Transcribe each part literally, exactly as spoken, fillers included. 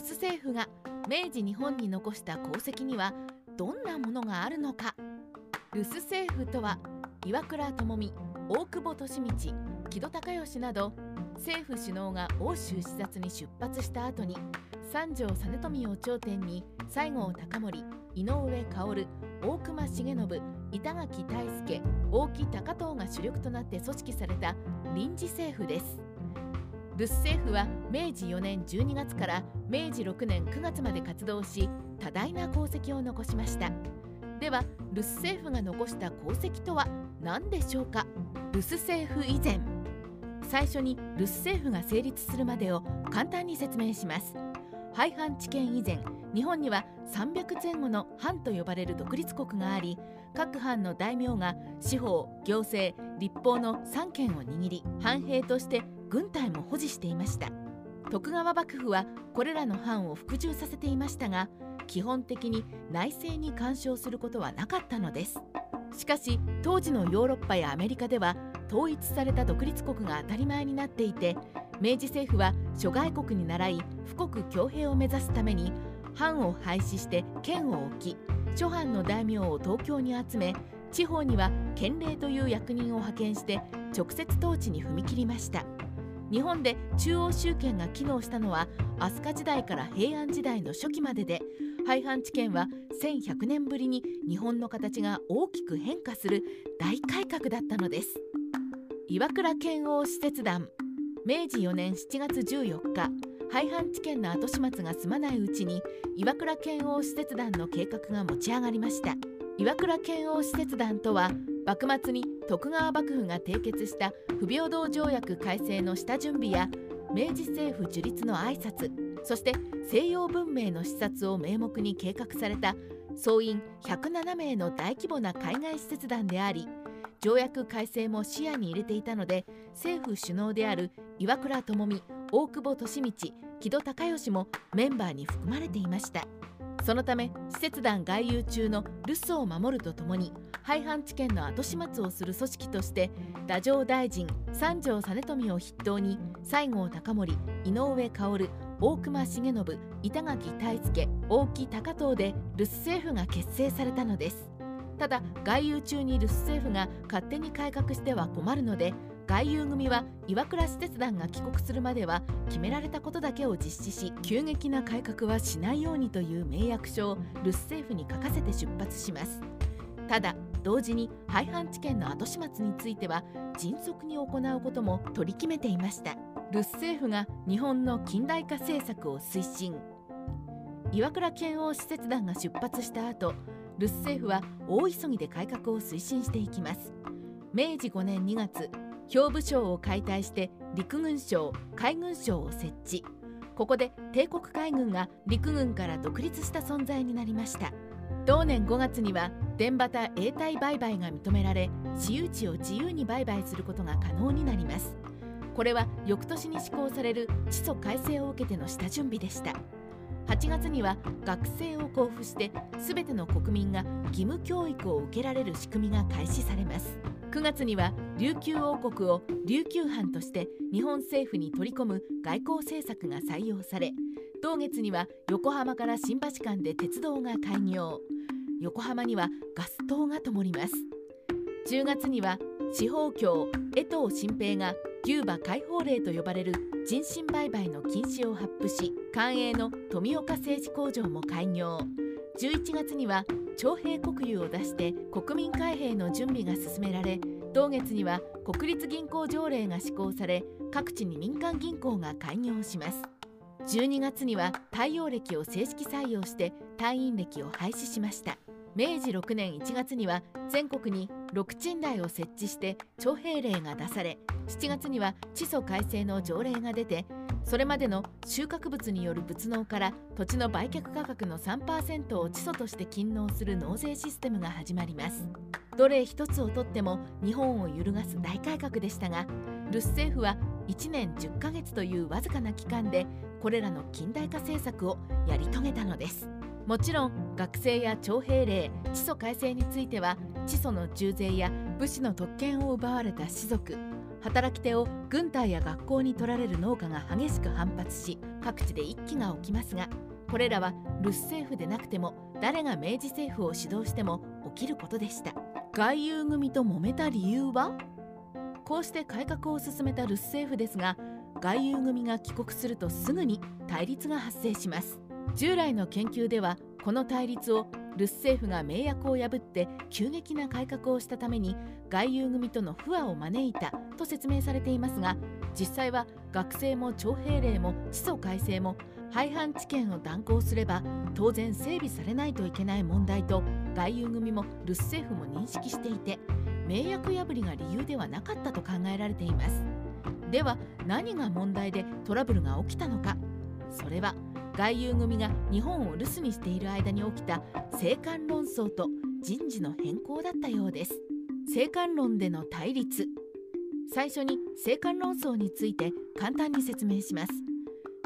留守政府が明治日本に残した功績にはどんなものがあるのか。留守政府とは岩倉具視、大久保利通、木戸孝允など政府首脳が欧州視察に出発した後に三条実富を頂点に西郷隆盛、井上馨、大隈重信、板垣退助、大木高藤が主力となって組織された臨時政府です。留守政府は明治よねんじゅうにがつから明治ろくねんくがつまで活動し、多大な功績を残しました。では、留守政府が残した功績とは何でしょうか。留守政府以前、最初に留守政府が成立するまでを簡単に説明します。廃藩置県以前、日本にはさんびゃくぜん後の藩と呼ばれる独立国があり、各藩の大名が司法、行政、立法の三権を握り、藩兵として軍隊も保持していました。徳川幕府はこれらの藩を服従させていましたが、基本的に内政に干渉することはなかったのです。しかし当時のヨーロッパやアメリカでは統一された独立国が当たり前になっていて、明治政府は諸外国に倣い富国強兵を目指すために藩を廃止して県を置き、諸藩の大名を東京に集め、地方には県令という役人を派遣して直接統治に踏み切りました。日本で中央集権が機能したのは飛鳥時代から平安時代の初期までで、廃藩置県はせんひゃくねんぶりに日本の形が大きく変化する大改革だったのです。岩倉遣欧使節団、明治よねんしちがつじゅうよっか、廃藩置県の後始末が済まないうちに岩倉遣欧使節団の計画が持ち上がりました。岩倉遣欧使節団とは、幕末に徳川幕府が締結した不平等条約改正の下準備や明治政府樹立の挨拶、そして西洋文明の視察を名目に計画された総員ひゃくなな名の大規模な海外使節団であり、条約改正も視野に入れていたので、政府首脳である岩倉具視、大久保利通、木戸孝允もメンバーに含まれていました。そのため使節団外遊中の留守を守るとともに、廃藩置県の後始末をする組織として太政大臣三条実富を筆頭に西郷隆盛、井上馨、大隈重信、板垣退助、大木高藤で留守政府が結成されたのです。ただ外遊中に留守政府が勝手に改革しては困るので、外遊組は岩倉使節団が帰国するまでは決められたことだけを実施し、急激な改革はしないようにという盟約書を留守政府に書かせて出発します。ただ同時に廃藩置県の後始末については迅速に行うことも取り決めていました。留守政府が日本の近代化政策を推進。岩倉遣欧使節団が出発した後、留守政府は大急ぎで改革を推進していきます。明治ごねんにがつ、兵部省を解体して陸軍省、海軍省を設置。ここで帝国海軍が陸軍から独立した存在になりました。同年ごがつには田畑永代売買が認められ、私有地を自由に売買することが可能になります。これは翌年に施行される地租改正を受けての下準備でした。はちがつには学生を交付して全ての国民が義務教育を受けられる仕組みが開始されます。くがつには琉球王国を琉球藩として日本政府に取り込む外交政策が採用され、同月には横浜から新橋間で鉄道が開業。横浜にはガス灯が灯ります。じゅうがつには司法卿江藤新平が牛馬解放令と呼ばれる人身売買の禁止を発布し、官営の富岡製紙工場も開業。じゅういちがつには徴兵国有を出して国民開閉の準備が進められ、同月には国立銀行条例が施行され、各地に民間銀行が開業します。じゅうにがつには対応歴を正式採用して隊員歴を廃止しました。明治ろくねんいちがつには全国にろく鎮台を設置して徴兵令が出され、しちがつには地租改正の条例が出て、それまでの収穫物による物納から土地の売却価格の さんパーセント を地租として勤納する納税システムが始まります。どれ一つをとっても日本を揺るがす大改革でしたが、留守政府はいちねんじゅっかげつというわずかな期間でこれらの近代化政策をやり遂げたのです。もちろん学生や徴兵令、地租改正については地租の重税や武士の特権を奪われた士族、働き手を軍隊や学校に取られる農家が激しく反発し、各地で一揆が起きますが、これらは留守政府でなくても誰が明治政府を指導しても起きることでした。外遊組と揉めた理由は？こうして改革を進めた留守政府ですが、外遊組が帰国するとすぐに対立が発生します。従来の研究では、この対立を留守政府が盟約を破って急激な改革をしたために外遊組との不和を招いたと説明されていますが、実際は学制も徴兵令も地租改正も廃藩置県を断行すれば当然整備されないといけない問題と外遊組も留守政府も認識していて、盟約破りが理由ではなかったと考えられています。では何が問題でトラブルが起きたのか。それは外遊組が日本を留守にしている間に起きた政官論争と人事の変更だったようです。政官論での対立。最初に政官論争について簡単に説明します。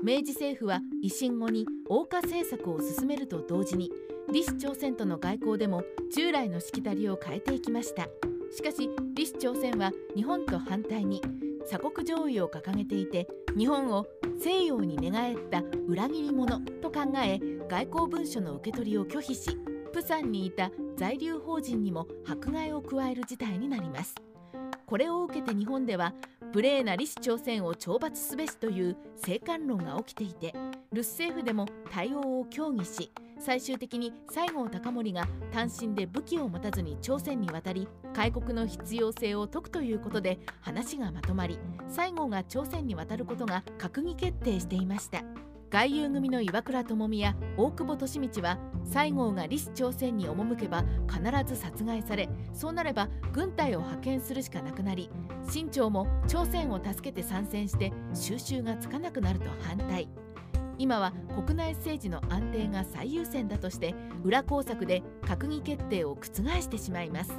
明治政府は維新後に欧華政策を進めると同時に、李氏朝鮮との外交でも従来のしきたりを変えていきました。しかし李氏朝鮮は日本と反対に鎖国攘夷を掲げていて、日本を西洋に寝返った裏切り者と考え、外交文書の受け取りを拒否し、釜山にいた在留邦人にも迫害を加える事態になります。これを受けて日本では無礼な李氏朝鮮を懲罰すべしという政官論が起きていて、留守政府でも対応を協議し、最終的に西郷隆盛が単身で武器を持たずに朝鮮に渡り、開国の必要性を説くということで話がまとまり、西郷が朝鮮に渡ることが閣議決定していました。外遊組の岩倉具視や大久保利通は、西郷が李氏朝鮮に赴けば必ず殺害され、そうなれば軍隊を派遣するしかなくなり、清朝も朝鮮を助けて参戦して収拾がつかなくなると反対。今は国内政治の安定が最優先だとして裏工作で閣議決定を覆してしまいます。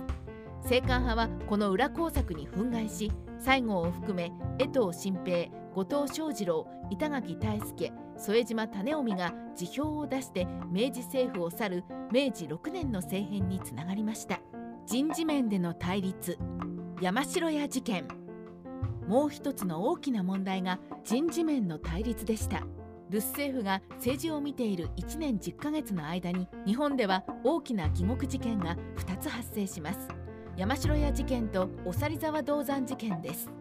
政官派はこの裏工作に憤慨し、西郷を含め江藤新平、後藤象二郎、板垣退助、副島種臣が辞表を出して明治政府を去るめいじろくねんの政変につながりました。人事面での対立。山城屋事件。もう一つの大きな問題が人事面の対立でした。留守政府が政治を見ているいちねんじゅっかげつの間に、日本では大きな疑獄事件がふたつ発生します。山城屋事件とおさり沢銅山事件です。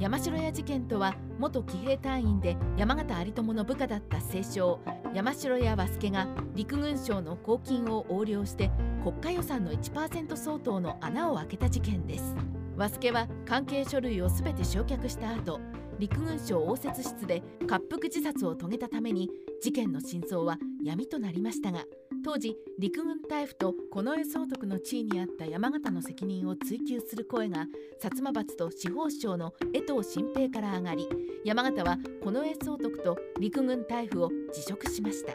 山城屋事件とは、元騎兵隊員で山縣有朋の部下だった清少山城屋和助が陸軍省の公金を横領して国家予算の いちパーセント 相当の穴を開けた事件です。和助は関係書類をすべて焼却した後、陸軍省応接室で滑腹自殺を遂げたために事件の真相は闇となりましたが、当時陸軍大夫と近衛総督の地位にあった山形の責任を追及する声が薩摩閥と司法省の江藤新平から上がり、山形は近衛総督と陸軍大夫を辞職しました。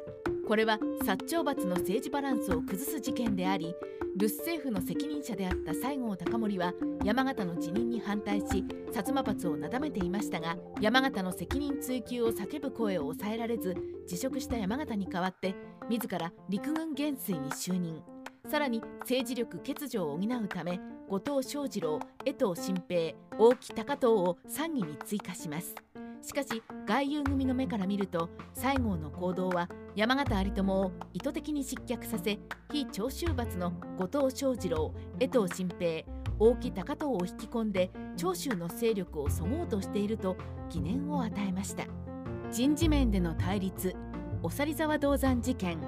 これは薩長閥の政治バランスを崩す事件であり、留守政府の責任者であった西郷隆盛は山形の辞任に反対し、薩摩閥をなだめていましたが、山形の責任追及を叫ぶ声を抑えられず、辞職した山形に代わって自ら陸軍元帥に就任。さらに政治力欠如を補うため、後藤象二郎、江藤新平、大木高遠を参議に追加します。しかし外遊組の目から見ると、西郷の行動は山縣有朋を意図的に失脚させ、非長州閥の後藤象二郎、江藤新平、大木高遠を引き込んで長州の勢力をそごうとしていると疑念を与えました。人事面での対立。おさり沢銅山事件。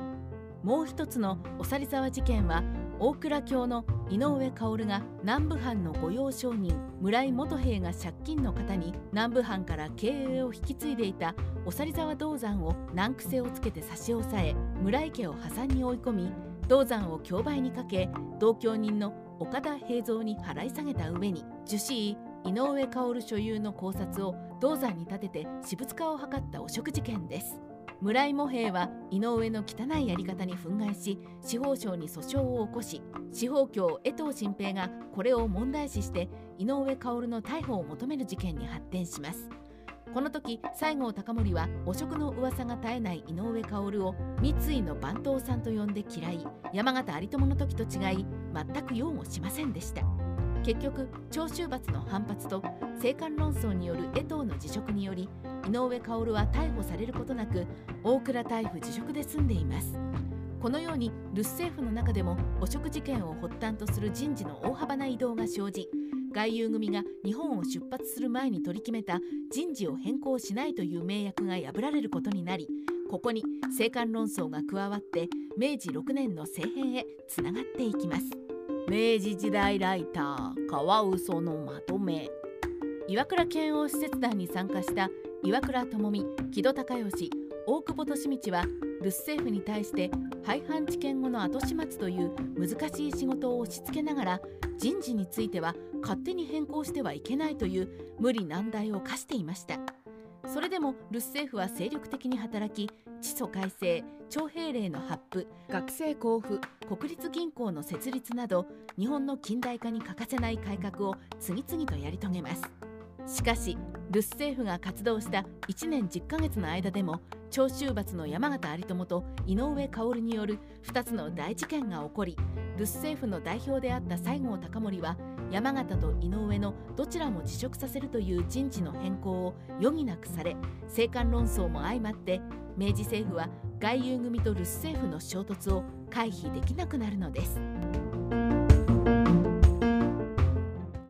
もう一つのおさり沢事件は、大蔵卿の井上馨が南部藩の御用商人村井元兵衛が借金の方に南部藩から経営を引き継いでいたおさり沢銅山を難癖をつけて差し押さえ、村井家を破産に追い込み、銅山を競売にかけ同居人の岡田平蔵に払い下げた上に、樹脂医井上馨所有の考察を銅山に建てて私物化を図った汚職事件です。村井茂兵は井上の汚いやり方に憤慨し、司法省に訴訟を起こし、司法卿江藤新平がこれを問題視して井上馨の逮捕を求める事件に発展します。この時西郷隆盛は汚職の噂が絶えない井上馨を三井の番頭さんと呼んで嫌い、山縣有朋の時と違い全く擁護しませんでした。結局、長州閥の反発と政官論争による江藤の辞職により、井上馨は逮捕されることなく、大蔵逮捕辞職で済んでいます。このように留守政府の中でも汚職事件を発端とする人事の大幅な異動が生じ、外遊組が日本を出発する前に取り決めた人事を変更しないという盟約が破られることになり、ここに政官論争が加わってめいじろくねんの政変へつながっていきます。明治時代ライターカワウソのまとめ。岩倉遣欧使節団に参加した岩倉具視、木戸孝允、大久保利通は留守政府に対して廃藩置県後の後始末という難しい仕事を押し付けながら、人事については勝手に変更してはいけないという無理難題を課していました。それでも留守政府は精力的に働き、地租改正、徴兵令の発布、学生交付、国立銀行の設立など、日本の近代化に欠かせない改革を次々とやり遂げます。しかし、留守政府が活動したいちねんじゅっかげつの間でも、長州閥の山縣有朋と井上馨によるふたつの大事件が起こり、留守政府の代表であった西郷隆盛は、山縣と井上のどちらも辞職させるという人事の変更を余儀なくされ、政官論争も相まって、明治政府は外遊組と留守政府の衝突を回避できなくなるのです。